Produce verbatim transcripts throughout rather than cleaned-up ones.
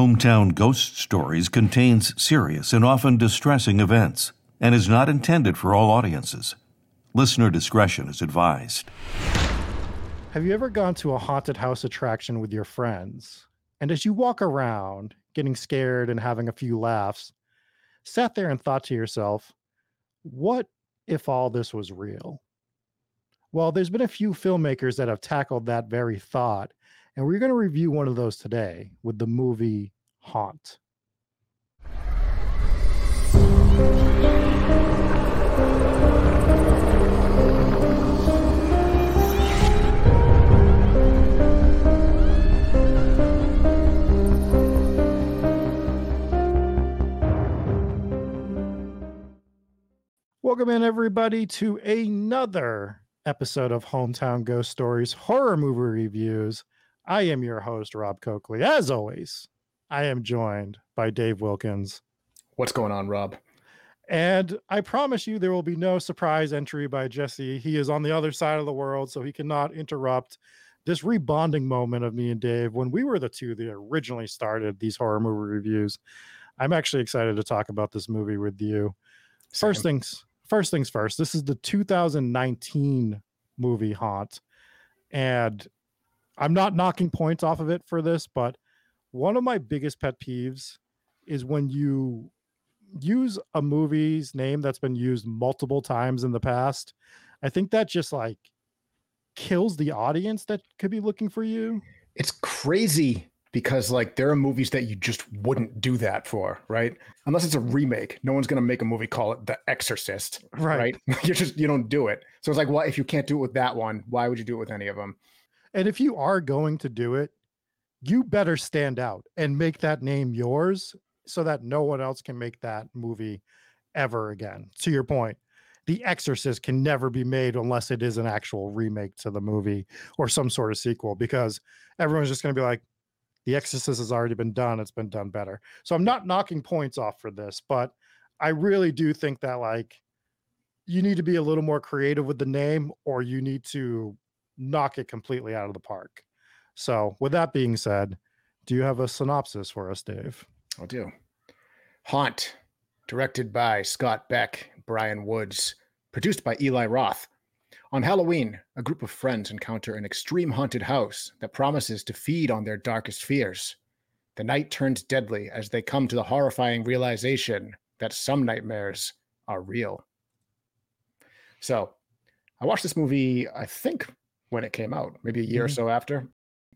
Hometown Ghost Stories contains serious and often distressing events and is not intended for all audiences. Listener discretion is advised. Have you ever gone to a haunted house attraction with your friends, and as you walk around, getting scared and having a few laughs, sat there and thought to yourself, what if all this was real? Well, there's been a few filmmakers that have tackled that very thought, and we're going to review one of those today with the movie Haunt. Welcome in, everybody, to another episode of Hometown Ghost Stories Horror Movie Reviews. I am your host, Rob Coakley. As always, I am joined by Dave Wilkins. What's going on, Rob? And I promise you there will be no surprise entry by Jesse. He is on the other side of the world, so he cannot interrupt this rebonding moment of me and Dave when we were the two that originally started these horror movie reviews. I'm actually excited to talk about this movie with you. Same. First things... First things first, this is the two thousand nineteen movie Haunt, and I'm not knocking points off of it for this, but one of my biggest pet peeves is when you use a movie's name that's been used multiple times in the past. I think that just like kills the audience that could be looking for you. It's crazy because like there are movies that you just wouldn't do that for, right? Unless it's a remake. No one's going to make a movie, call it The Exorcist, right? right? You just, you don't do it. So it's like, well, if you can't do it with that one, why would you do it with any of them? And if you are going to do it, you better stand out and make that name yours so that no one else can make that movie ever again. To your point, The Exorcist can never be made unless it is an actual remake to the movie or some sort of sequel, because everyone's just going to be like, The Exorcist has already been done. It's been done better. So I'm not knocking points off for this, but I really do think that like you need to be a little more creative with the name, or you need to knock it completely out of the park. So with that being said, do you have a synopsis for us, Dave? I do. Haunt, directed by Scott Beck, Brian Woods, produced by Eli Roth. On Halloween, a group of friends encounter an extreme haunted house that promises to feed on their darkest fears. The night turns deadly as they come to the horrifying realization that some nightmares are real. So, I watched this movie, I think, when it came out, maybe a year mm-hmm. or so after,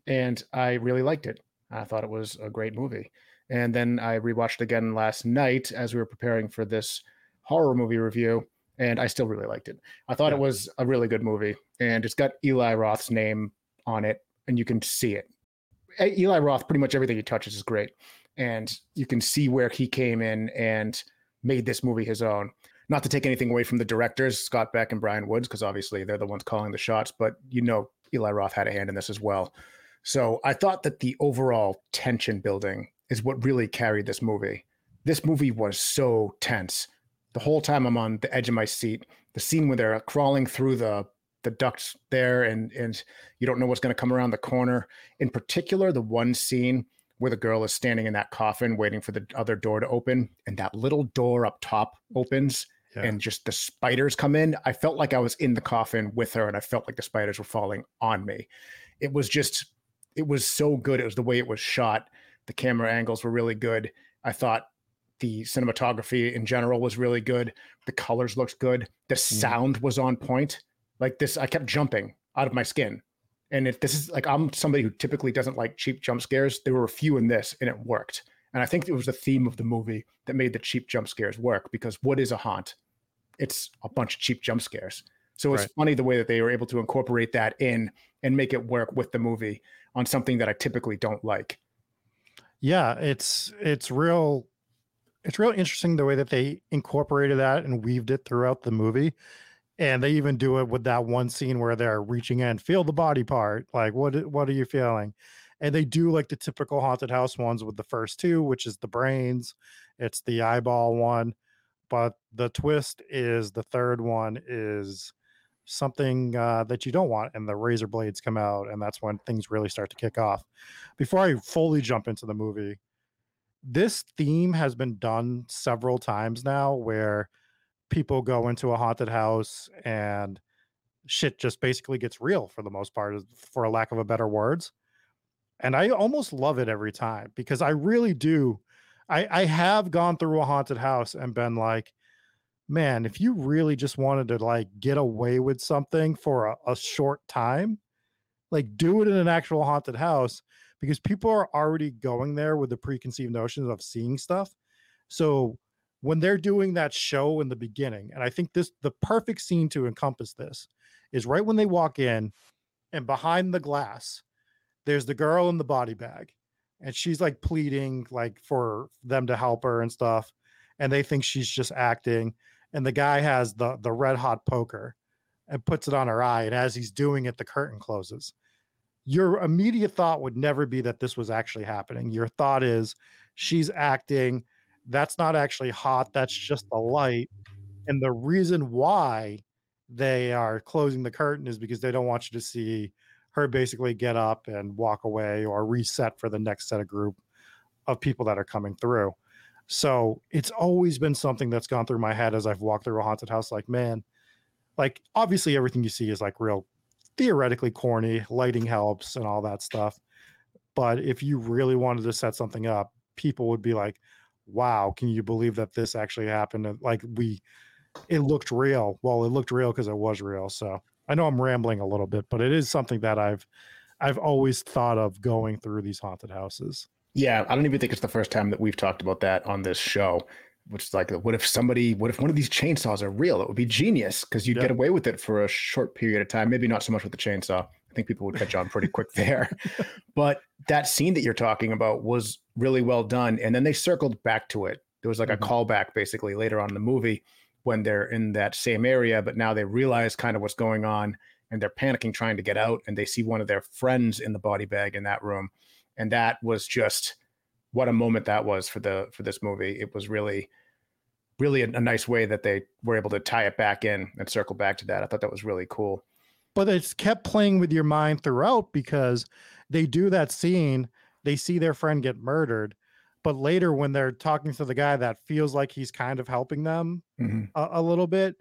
and I really liked it. I thought it was a great movie. And then I rewatched it again last night as we were preparing for this horror movie review. And I still really liked it. I thought yeah. it was a really good movie. And it's got Eli Roth's name on it, and you can see it. Eli Roth, pretty much everything he touches is great. And you can see where he came in and made this movie his own. Not to take anything away from the directors, Scott Beck and Brian Woods, because obviously they're the ones calling the shots, but you know Eli Roth had a hand in this as well. So I thought that the overall tension building is what really carried this movie. This movie was so tense. The whole time I'm on the edge of my seat. The scene where they're crawling through the the ducts there, and and you don't know what's going to come around the corner. In particular, the one scene where the girl is standing in that coffin waiting for the other door to open, and that little door up top opens, yeah. and just the spiders come in. I felt like I was in the coffin with her, and I felt like the spiders were falling on me. It was just, it was so good. It was the way it was shot. The camera angles were really good. I thought the cinematography in general was really good. The colors looked good. The sound was on point. Like this, I kept jumping out of my skin. And if this is like, I'm somebody who typically doesn't like cheap jump scares. There were a few in this and it worked. And I think it was the theme of the movie that made the cheap jump scares work, because what is a haunt? It's a bunch of cheap jump scares. So it's right. funny the way that they were able to incorporate that in and make it work with the movie on something that I typically don't like. Yeah, it's, it's real. It's really interesting the way that they incorporated that and weaved it throughout the movie. And they even do it with that one scene where they're reaching in, feel the body part. Like, what, what are you feeling? And they do like the typical haunted house ones with the first two, which is the brains. It's the eyeball one. But the twist is the third one is something uh, that you don't want. And the razor blades come out. And that's when things really start to kick off. Before I fully jump into the movie, this theme has been done several times now, where people go into a haunted house and shit just basically gets real for the most part, for lack of a better words. And I almost love it every time, because I really do. I, I have gone through a haunted house and been like, man, if you really just wanted to like get away with something for a, a short time, like do it in an actual haunted house, because people are already going there with the preconceived notions of seeing stuff. So when they're doing that show in the beginning, and I think this, the perfect scene to encompass this is right when they walk in, and behind the glass, there's the girl in the body bag, and she's like pleading like for them to help her and stuff. And they think she's just acting. And the guy has the, the red hot poker and puts it on her eye. And as he's doing it, the curtain closes. Your immediate thought would never be that this was actually happening. Your thought is she's acting. That's not actually hot. That's just the light. And the reason why they are closing the curtain is because they don't want you to see her basically get up and walk away or reset for the next set of group of people that are coming through. So it's always been something that's gone through my head as I've walked through a haunted house. Like, man, like obviously everything you see is like real theoretically corny, lighting helps and all that stuff. But if you really wanted to set something up, people would be like, wow, can you believe that this actually happened? And like we, it looked real. Well, it looked real because it was real. So I know I'm rambling a little bit, but it is something that I've, I've always thought of going through these haunted houses. Yeah, I don't even think it's the first time that we've talked about that on this show, which is like, what if somebody, what if one of these chainsaws are real? It would be genius, because you'd yeah. get away with it for a short period of time. Maybe not so much with the chainsaw. I think people would catch on pretty quick there. But that scene that you're talking about was really well done. And then they circled back to it. There was like mm-hmm. a callback basically later on in the movie when they're in that same area, but now they realize kind of what's going on and they're panicking, trying to get out. And they see one of their friends in the body bag in that room. And that was just what a moment that was for the for this movie. It was really, really a, a nice way that they were able to tie it back in and circle back to that. I thought that was really cool. But it's kept playing with your mind throughout, because they do that scene. They see their friend get murdered. But later when they're talking to the guy that feels like he's kind of helping them mm-hmm. a, a little bit,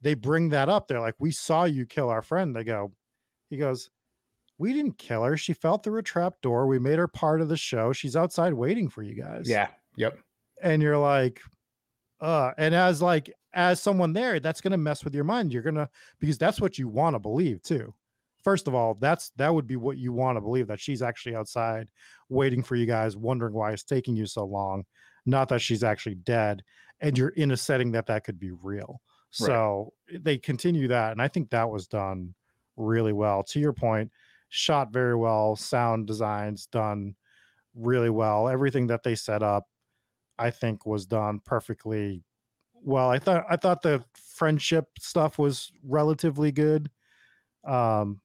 they bring that up. They're like, we saw you kill our friend. They go, he goes, we didn't kill her. She fell through a trap door. We made her part of the show. She's outside waiting for you guys. Yeah. Yep. And you're like, uh, and as like, as someone there, that's going to mess with your mind. You're going to, because that's what you want to believe too. First of all, that's, that would be what you want to believe, that she's actually outside waiting for you guys, wondering why it's taking you so long. Not that she's actually dead. And you're in a setting that that could be real. Right. So they continue that. And I think that was done really well. To your point, shot very well, sound designs done really well. Everything that they set up, I think, was done perfectly well. I thought I thought the friendship stuff was relatively good. Um,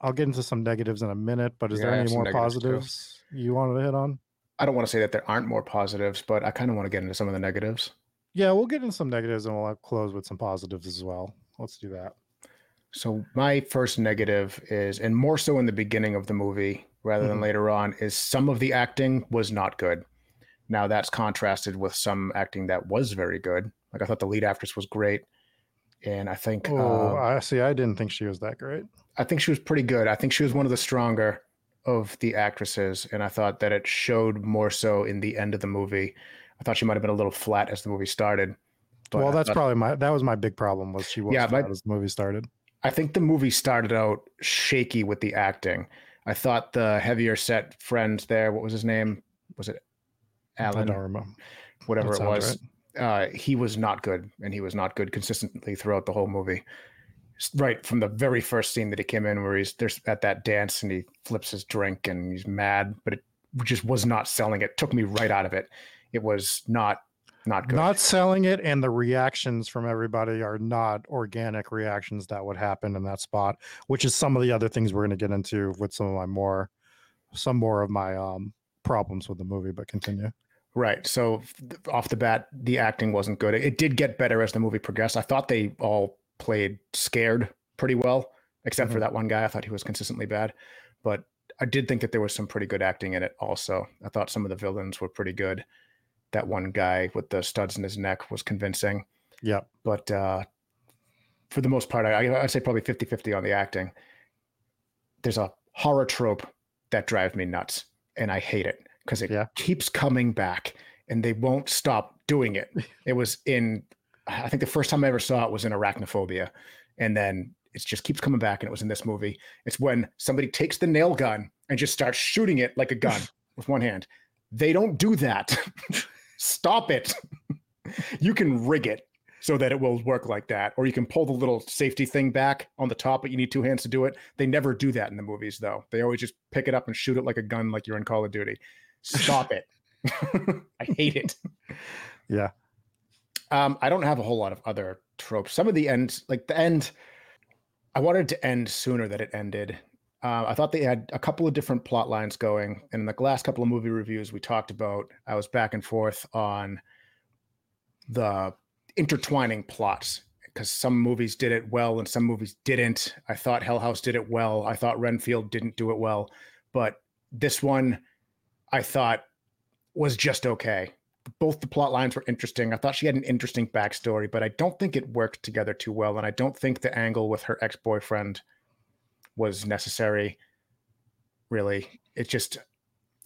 I'll get into some negatives in a minute, but is yeah, there any more positives too you wanted to hit on? I don't want to say that there aren't more positives, but I kind of want to get into some of the negatives. Yeah, we'll get into some negatives and we'll close with some positives as well. Let's do that. So my first negative is, and more so in the beginning of the movie rather than mm-hmm. later on, is some of the acting was not good. Now that's contrasted with some acting that was very good. Like I thought the lead actress was great. And I think... Oh, um, I see. I didn't think she was that great. I think she was pretty good. I think she was one of the stronger of the actresses. And I thought that it showed more so in the end of the movie. I thought she might've been a little flat as the movie started. Well, that's thought, probably my, that was my big problem was she was yeah, flat my, as the movie started. I think the movie started out shaky with the acting. I thought the heavier set friend there, what was his name? Was it Alan? I don't remember. Whatever it was. Right. Uh, he was not good, and he was not good consistently throughout the whole movie. Right from the very first scene that he came in where he's there's at that dance and he flips his drink and he's mad, but it just was not selling it. It took me right out of it. It was not Not good. Not selling it, and the reactions from everybody are not organic reactions that would happen in that spot, which is some of the other things we're going to get into with some of my more, some more of my um, problems with the movie, but continue. Right. So off the bat, the acting wasn't good. It did get better as the movie progressed. I thought they all played scared pretty well, except mm-hmm. for that one guy. I thought he was consistently bad, but I did think that there was some pretty good acting in it also. I thought some of the villains were pretty good. That one guy with the studs in his neck was convincing. Yeah. But uh, for the most part, I, I'd say probably fifty-fifty on the acting. There's a horror trope that drives me nuts, and I hate it because it yeah. keeps coming back, and they won't stop doing it. It was in, I think the first time I ever saw it was in Arachnophobia, and then it just keeps coming back, and it was in this movie. It's when somebody takes the nail gun and just starts shooting it like a gun with one hand. They don't do that. Stop it. You can rig it so that it will work like that, or you can pull the little safety thing back on the top, but you need two hands to do it. They never do that in the movies, though. They always just pick it up and shoot it like a gun, like you're in Call of Duty. Stop it. I hate it. Yeah. Um, I don't have a whole lot of other tropes. Some of the ends, like the end, I wanted to end sooner than it ended. Uh, I thought they had a couple of different plot lines going. And in the last couple of movie reviews we talked about, I was back and forth on the intertwining plots because some movies did it well and some movies didn't. I thought Hell House did it well. I thought Renfield didn't do it well. But this one, I thought, was just okay. Both the plot lines were interesting. I thought she had an interesting backstory, but I don't think it worked together too well. And I don't think the angle with her ex-boyfriend was necessary, really. It just,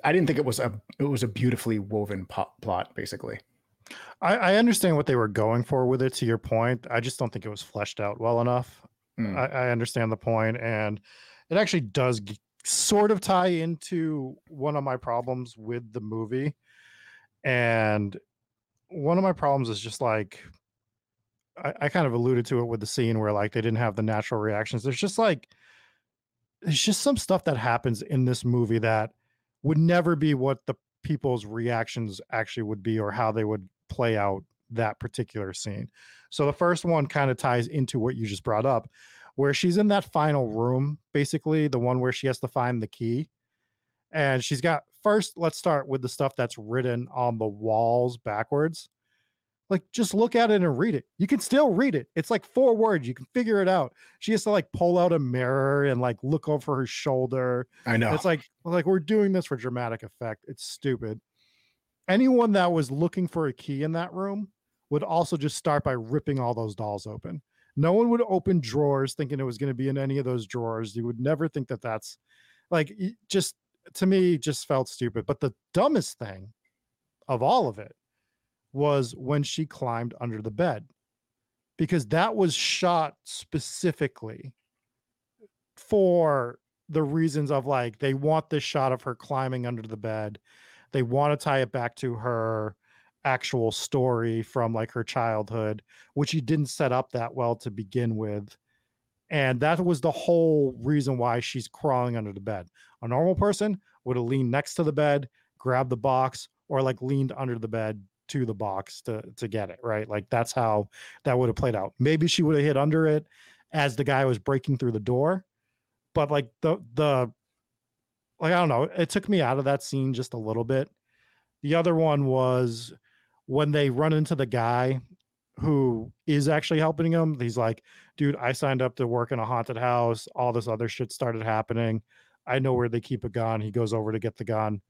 I didn't think it was a, it was a beautifully woven pop plot, basically. I, I understand what they were going for with it, to your point. I just don't think it was fleshed out well enough. Mm. I, I understand the point, and it actually does g- sort of tie into one of my problems with the movie. And one of my problems is just like, I, I kind of alluded to it with the scene where like they didn't have the natural reactions. There's just like, there's just some stuff that happens in this movie that would never be what the people's reactions actually would be or how they would play out that particular scene. So the first one kind of ties into what you just brought up, where she's in that final room, basically the one where she has to find the key. And she's got, first, let's start with the stuff that's written on the walls backwards. Like, just look at it and read it. You can still read it. It's like four words. You can figure it out. She has to like pull out a mirror and like look over her shoulder. I know. It's like, like we're doing this for dramatic effect. It's stupid. Anyone that was looking for a key in that room would also just start by ripping all those dolls open. No one would open drawers thinking it was going to be in any of those drawers. You would never think that that's like, just to me, just felt stupid. But the dumbest thing of all of it was when she climbed under the bed, because that was shot specifically for the reasons of like, they want this shot of her climbing under the bed. They want to tie it back to her actual story from like her childhood, which she didn't set up that well to begin with. And that was the whole reason why she's crawling under the bed. A normal person would have leaned next to the bed, grabbed the box, or like leaned under the bed to the box to, to get it, right? Like that's how that would have played out. Maybe she would have hit under it as the guy was breaking through the door. But like the, the, like, I don't know. It took me out of that scene just a little bit. The other one was when they run into the guy who is actually helping him. He's like, dude, I signed up to work in a haunted house. All this other shit started happening. I know where they keep a gun. He goes over to get the gun.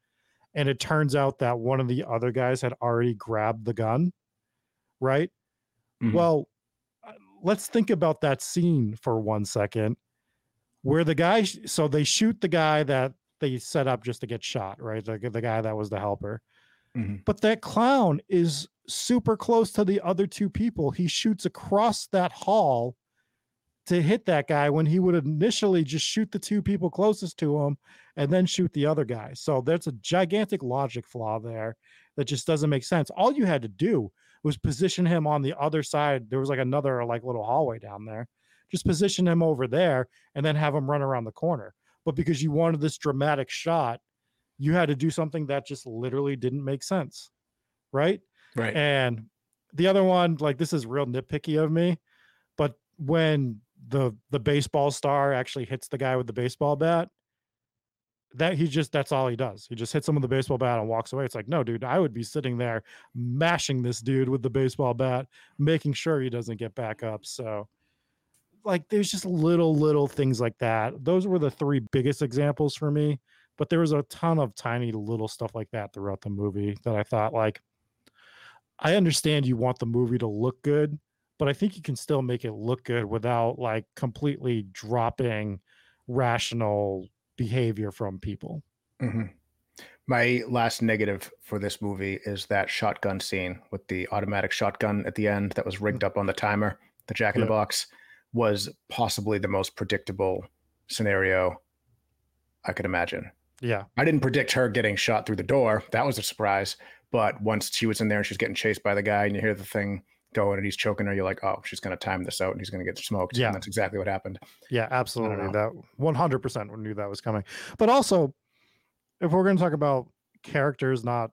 And it turns out that one of the other guys had already grabbed the gun, right? Mm-hmm. Well, let's think about that scene for one second where the guy, so they shoot the guy that they set up just to get shot, right? The, the guy that was the helper. Mm-hmm. But that clown is super close to the other two people. He shoots across that hall to hit that guy when he would initially just shoot the two people closest to him and then shoot the other guy. So there's a gigantic logic flaw there that just doesn't make sense. All you had to do was position him on the other side. There was like another like little hallway down there. Just position him over there and then have him run around the corner. But because you wanted this dramatic shot, you had to do something that just literally didn't make sense. Right? Right. And the other one, like this is real nitpicky of me, but when the the baseball star actually hits the guy with the baseball bat, that he just, that's all he does. He just hits him with the baseball bat and walks away. It's like, no, dude, I would be sitting there mashing this dude with the baseball bat, making sure he doesn't get back up. So like there's just little, little things like that. Those were the three biggest examples for me, but there was a ton of tiny little stuff like that throughout the movie that I thought, like, I understand you want the movie to look good, but I think you can still make it look good without like completely dropping rational behavior from people. Mm-hmm. My last negative for this movie is that shotgun scene with the automatic shotgun at the end that was rigged up on the timer. The Jack in yeah. the Box was possibly the most predictable scenario I could imagine. Yeah. I didn't predict her getting shot through the door. That was a surprise. But once she was in there and she's getting chased by the guy and you hear the thing going and he's choking her, you're like, oh, she's going to time this out and he's going to get smoked. Yeah. And that's exactly what happened. Yeah, absolutely. That one hundred percent we knew that was coming. But also, if we're going to talk about characters, not,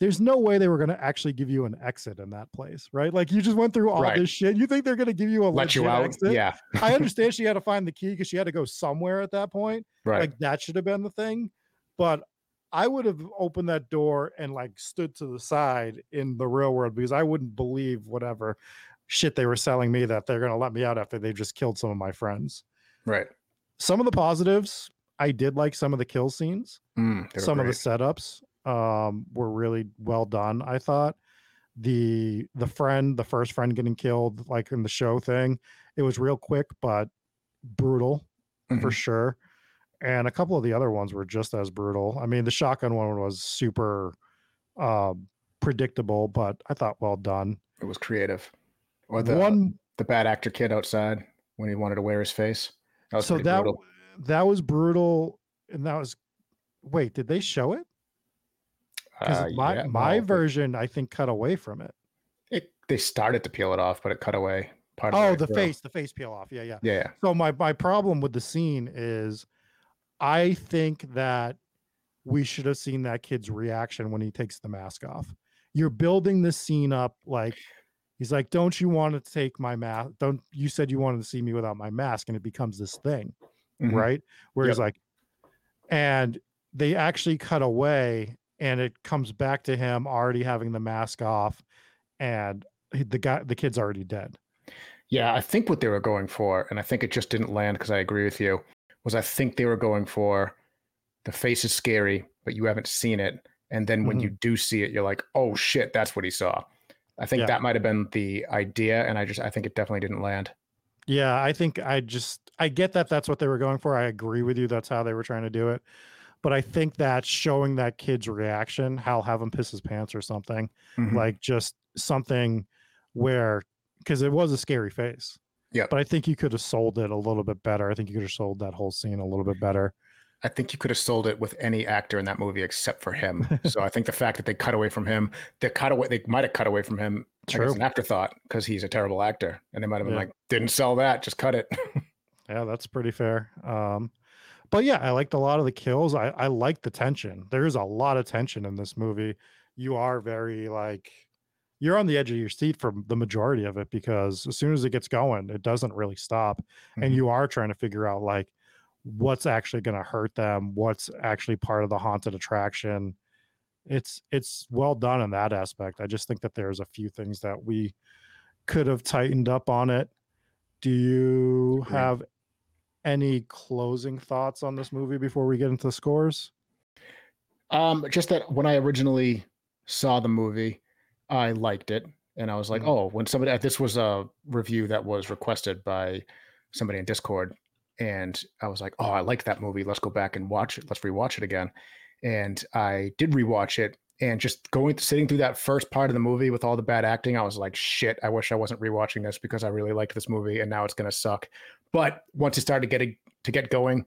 there's no way they were going to actually give you an exit in that place, right? Like, you just went through all right. this shit. You think they're going to give you a let you out? Exit? Yeah. I understand she had to find the key because she had to go somewhere at that point. Right. Like, that should have been the thing. But I would have opened that door and like stood to the side in the real world because I wouldn't believe whatever shit they were selling me that they're going to let me out after they just killed some of my friends. Right. Some of the positives, I did like some of the kill scenes. Mm, some great. Of the setups um, were really well done. I thought the the friend, the first friend getting killed, like in the show thing, it was real quick but brutal mm-hmm. for sure. And a couple of the other ones were just as brutal. I mean, the shotgun one was super uh, predictable, but I thought well done. It was creative. Or the one, the bad actor kid outside when he wanted to wear his face. That was so that. Brutal. That was brutal, and that was. Wait, did they show it? Because uh, my yeah, my no, version, I think, cut away from it. It they started to peel it off, but it cut away. Part oh, of the face, the face peel off. Yeah, yeah, yeah. So my my problem with the scene is, I think that we should have seen that kid's reaction when he takes the mask off. You're building this scene up like. He's like, "Don't you want to take my mask? Don't you said you wanted to see me without my mask?" And it becomes this thing. Mm-hmm. Right, where he's yep. like, and they actually cut away, and it comes back to him already having the mask off, and the guy, the kid's already dead. Yeah, I think what they were going for, and I think it just didn't land because I agree with you. Was I think they were going for the face is scary, but you haven't seen it, and then when mm-hmm. you do see it, you're like, oh shit, that's what he saw. I think yeah. that might have been the idea, and I just I think it definitely didn't land. Yeah, I think I just, I get that that's what they were going for. I agree with you. That's how they were trying to do it. But I think that showing that kid's reaction, how have him piss his pants or something, mm-hmm. like just something where, because it was a scary face. Yeah. But I think you could have sold it a little bit better. I think you could have sold that whole scene a little bit better. I think you could have sold it with any actor in that movie except for him. So I think the fact that they cut away from him, they cut away, they might have cut away from him as an afterthought because he's a terrible actor, and they might have been yeah. like, "Didn't sell that, just cut it." Yeah, that's pretty fair. Um, but yeah, I liked a lot of the kills. I I liked the tension. There's a lot of tension in this movie. You are very like, you're on the edge of your seat for the majority of it because as soon as it gets going, it doesn't really stop, mm-hmm. and you are trying to figure out like. What's actually going to hurt them? What's actually part of the haunted attraction? It's it's well done in that aspect. I just think that there's a few things that we could have tightened up on it. Do you have any closing thoughts on this movie before we get into the scores? Um, just that when I originally saw the movie, I liked it, and I was like, mm-hmm. oh, when somebody this was a review that was requested by somebody in Discord. And I was like, oh, I like that movie. Let's go back and watch it. Let's rewatch it again. And I did rewatch it. And just going, sitting through that first part of the movie with all the bad acting, I was like, shit, I wish I wasn't rewatching this because I really liked this movie and now it's going to suck. But once it started getting to get going,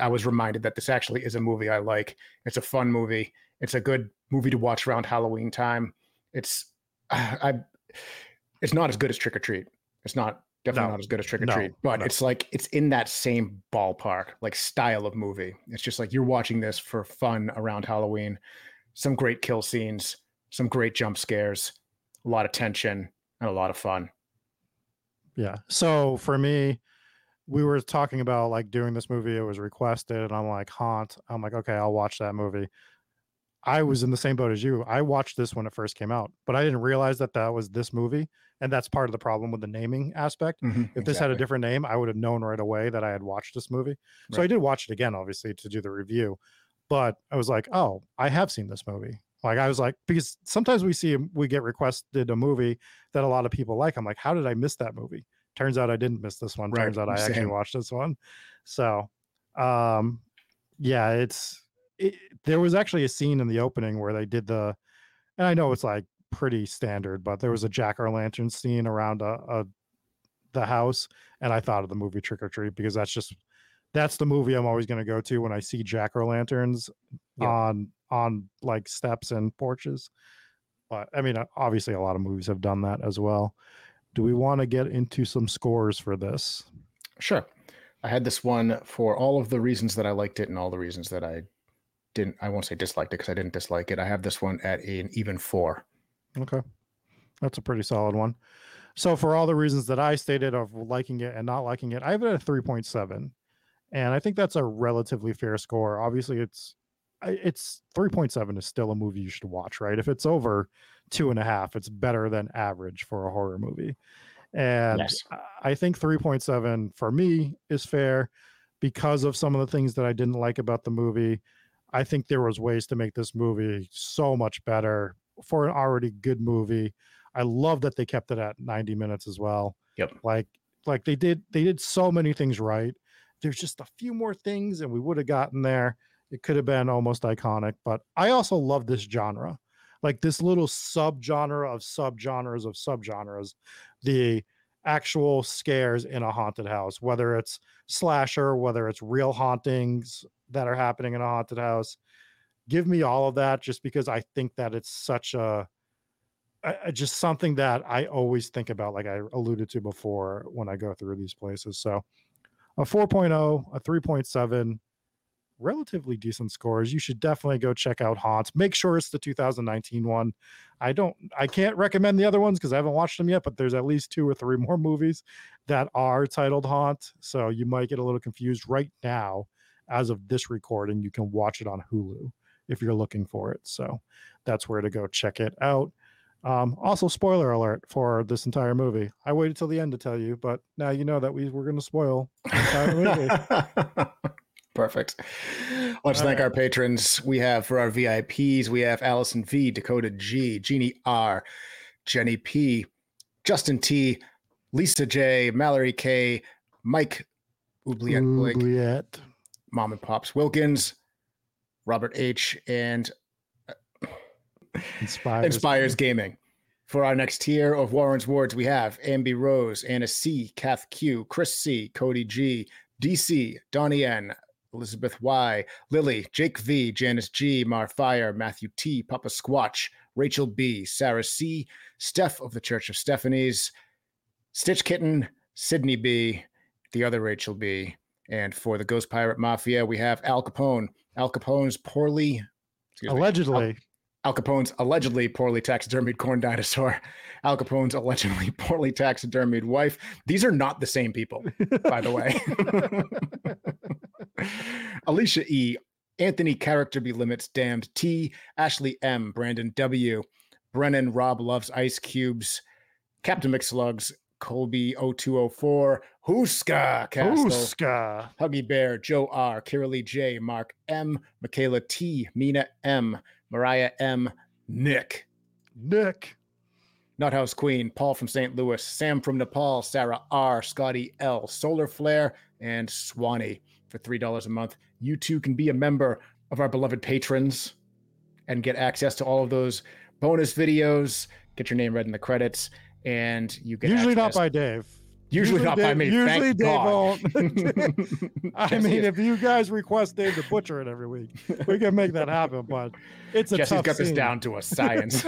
I was reminded that this actually is a movie I like. It's a fun movie. It's a good movie to watch around Halloween time. It's, I, it's not as good as Trick or Treat. It's not. Definitely no, not as good as Trick or no, Treat, but no. it's like it's in that same ballpark, like style of movie. It's just like you're watching this for fun around Halloween. Some great kill scenes, some great jump scares, a lot of tension, and a lot of fun. Yeah. So for me, we were talking about like doing this movie. It was requested, and I'm like, Haunt. I'm like, okay, I'll watch that movie. I was in the same boat as you. I watched this when it first came out, but I didn't realize that that was this movie. And that's part of the problem with the naming aspect. Mm-hmm, if this exactly. had a different name, I would have known right away that I had watched this movie. Right. So I did watch it again, obviously, to do the review. But I was like, oh, I have seen this movie. Like, I was like, because sometimes we see, we get requested a movie that a lot of people like. I'm like, how did I miss that movie? Turns out I didn't miss this one. Right. Turns out I Same. actually watched this one. So, um, yeah, it's, it, there was actually a scene in the opening where they did the, and I know it's like pretty standard, but there was a jack-o'-lantern scene around a, a the house. And I thought of the movie Trick or Treat, because that's just, that's the movie I'm always going to go to when I see jack-o'-lanterns yeah. on, on like steps and porches. But I mean, obviously a lot of movies have done that as well. Do we want to get into some scores for this? Sure. I had this one for all of the reasons that I liked it and all the reasons that I didn't, I won't say disliked it because I didn't dislike it. I have this one at an even four. Okay. That's a pretty solid one. So for all the reasons that I stated of liking it and not liking it, I have it at a three point seven. And I think that's a relatively fair score. Obviously it's, it's three point seven is still a movie you should watch, right? If it's over two and a half, it's better than average for a horror movie. And yes. I think three point seven for me is fair because of some of the things that I didn't like about the movie. I think there was ways to make this movie so much better for an already good movie. I love that they kept it at ninety minutes as well. Yep. Like, like they did, they did so many things right. There's just a few more things and we would have gotten there. It could have been almost iconic, but I also love this genre, like this little subgenre of subgenres of subgenres, the actual scares in a haunted house, whether it's slasher, whether it's real hauntings that are happening in a haunted house. Give me all of that just because I think that it's such a, a just something that I always think about, like I alluded to before when I go through these places. So a four point oh, a three point seven, relatively decent scores. You should definitely go check out Haunt. Make sure it's the two thousand nineteen one. I don't, I can't recommend the other ones because I haven't watched them yet, but there's at least two or three more movies that are titled Haunt. So you might get a little confused right now. As of this recording, you can watch it on Hulu if you're looking for it. So that's where to go check it out. Um, also, spoiler alert for this entire movie. I waited till the end to tell you, but now you know that we were going to spoil the entire movie. Perfect. Let's thank right. our patrons. We have for our V I Ps, we have Allison V, Dakota G, Jeannie R, Jenny P, Justin T, Lisa J, Mallory K, Mike Oubliette, Oubliette. Mom and Pops Wilkins, Robert H, and Inspires, Inspires Gaming. For our next tier of Warren's Wards, we have Ambi Rose, Anna C, Kath Q, Chris C, Cody G, D C, Donnie N, Elizabeth Y, Lily, Jake V, Janice G, Mar Fire, Matthew T, Papa Squatch, Rachel B, Sarah C, Steph of the Church of Stephanies, Stitch Kitten, Sydney B, the other Rachel B. And for the Ghost Pirate Mafia, we have Al Capone. Al Capone's poorly... Allegedly. Me, Al, Al Capone's allegedly poorly taxidermied corn dinosaur. Al Capone's allegedly poorly taxidermied wife. These are not the same people, by the way. Alicia E. Anthony Character Be Limits Damned T. Ashley M. Brandon W. Brennan Rob Loves Ice Cubes. Captain McSlugs. Colby oh two oh four, Huska Castle, Huska. Huggy Bear, Joe R, Kiralee J, Mark M, Michaela T, Mina M, Mariah M, Nick, Nick, Nuthouse Queen, Paul from Saint Louis, Sam from Nepal, Sarah R, Scotty L, Solar Flare, and Swanee. For three dollars a month, you too can be a member of our beloved patrons and get access to all of those bonus videos, get your name read in the credits. And you can usually not by Dave. Usually, usually not Dave, by me. Usually Thank Dave God. Won't. I mean, if you guys request Dave to butcher it every week, we can make that happen. But it's a Jesse's tough got scene. This down to a science.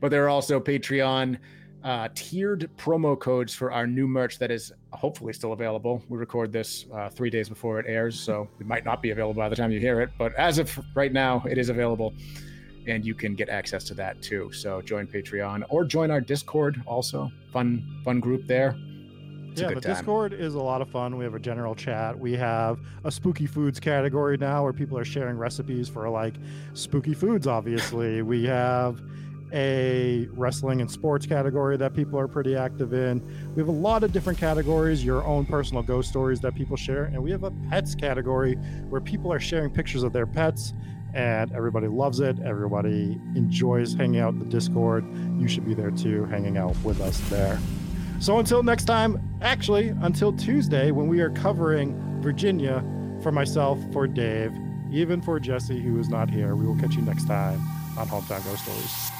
But there are also Patreon uh, tiered promo codes for our new merch that is hopefully still available. We record this uh, three days before it airs, so it might not be available by the time you hear it. But as of right now, it is available. And you can get access to that too. So join Patreon or join our Discord also. Fun, fun group there. It's yeah, a good the time. Discord is a lot of fun. We have a general chat. We have a spooky foods category now where people are sharing recipes for like spooky foods, obviously. We have a wrestling and sports category that people are pretty active in. We have a lot of different categories, your own personal ghost stories that people share. And we have a pets category where people are sharing pictures of their pets and everybody loves it. Everybody enjoys hanging out in the Discord. You should be there too, hanging out with us there. So until next time, actually, until Tuesday, when we are covering Virginia, for myself, for Dave, even for Jesse, who is not here, we will catch you next time on Hometown Ghost Stories.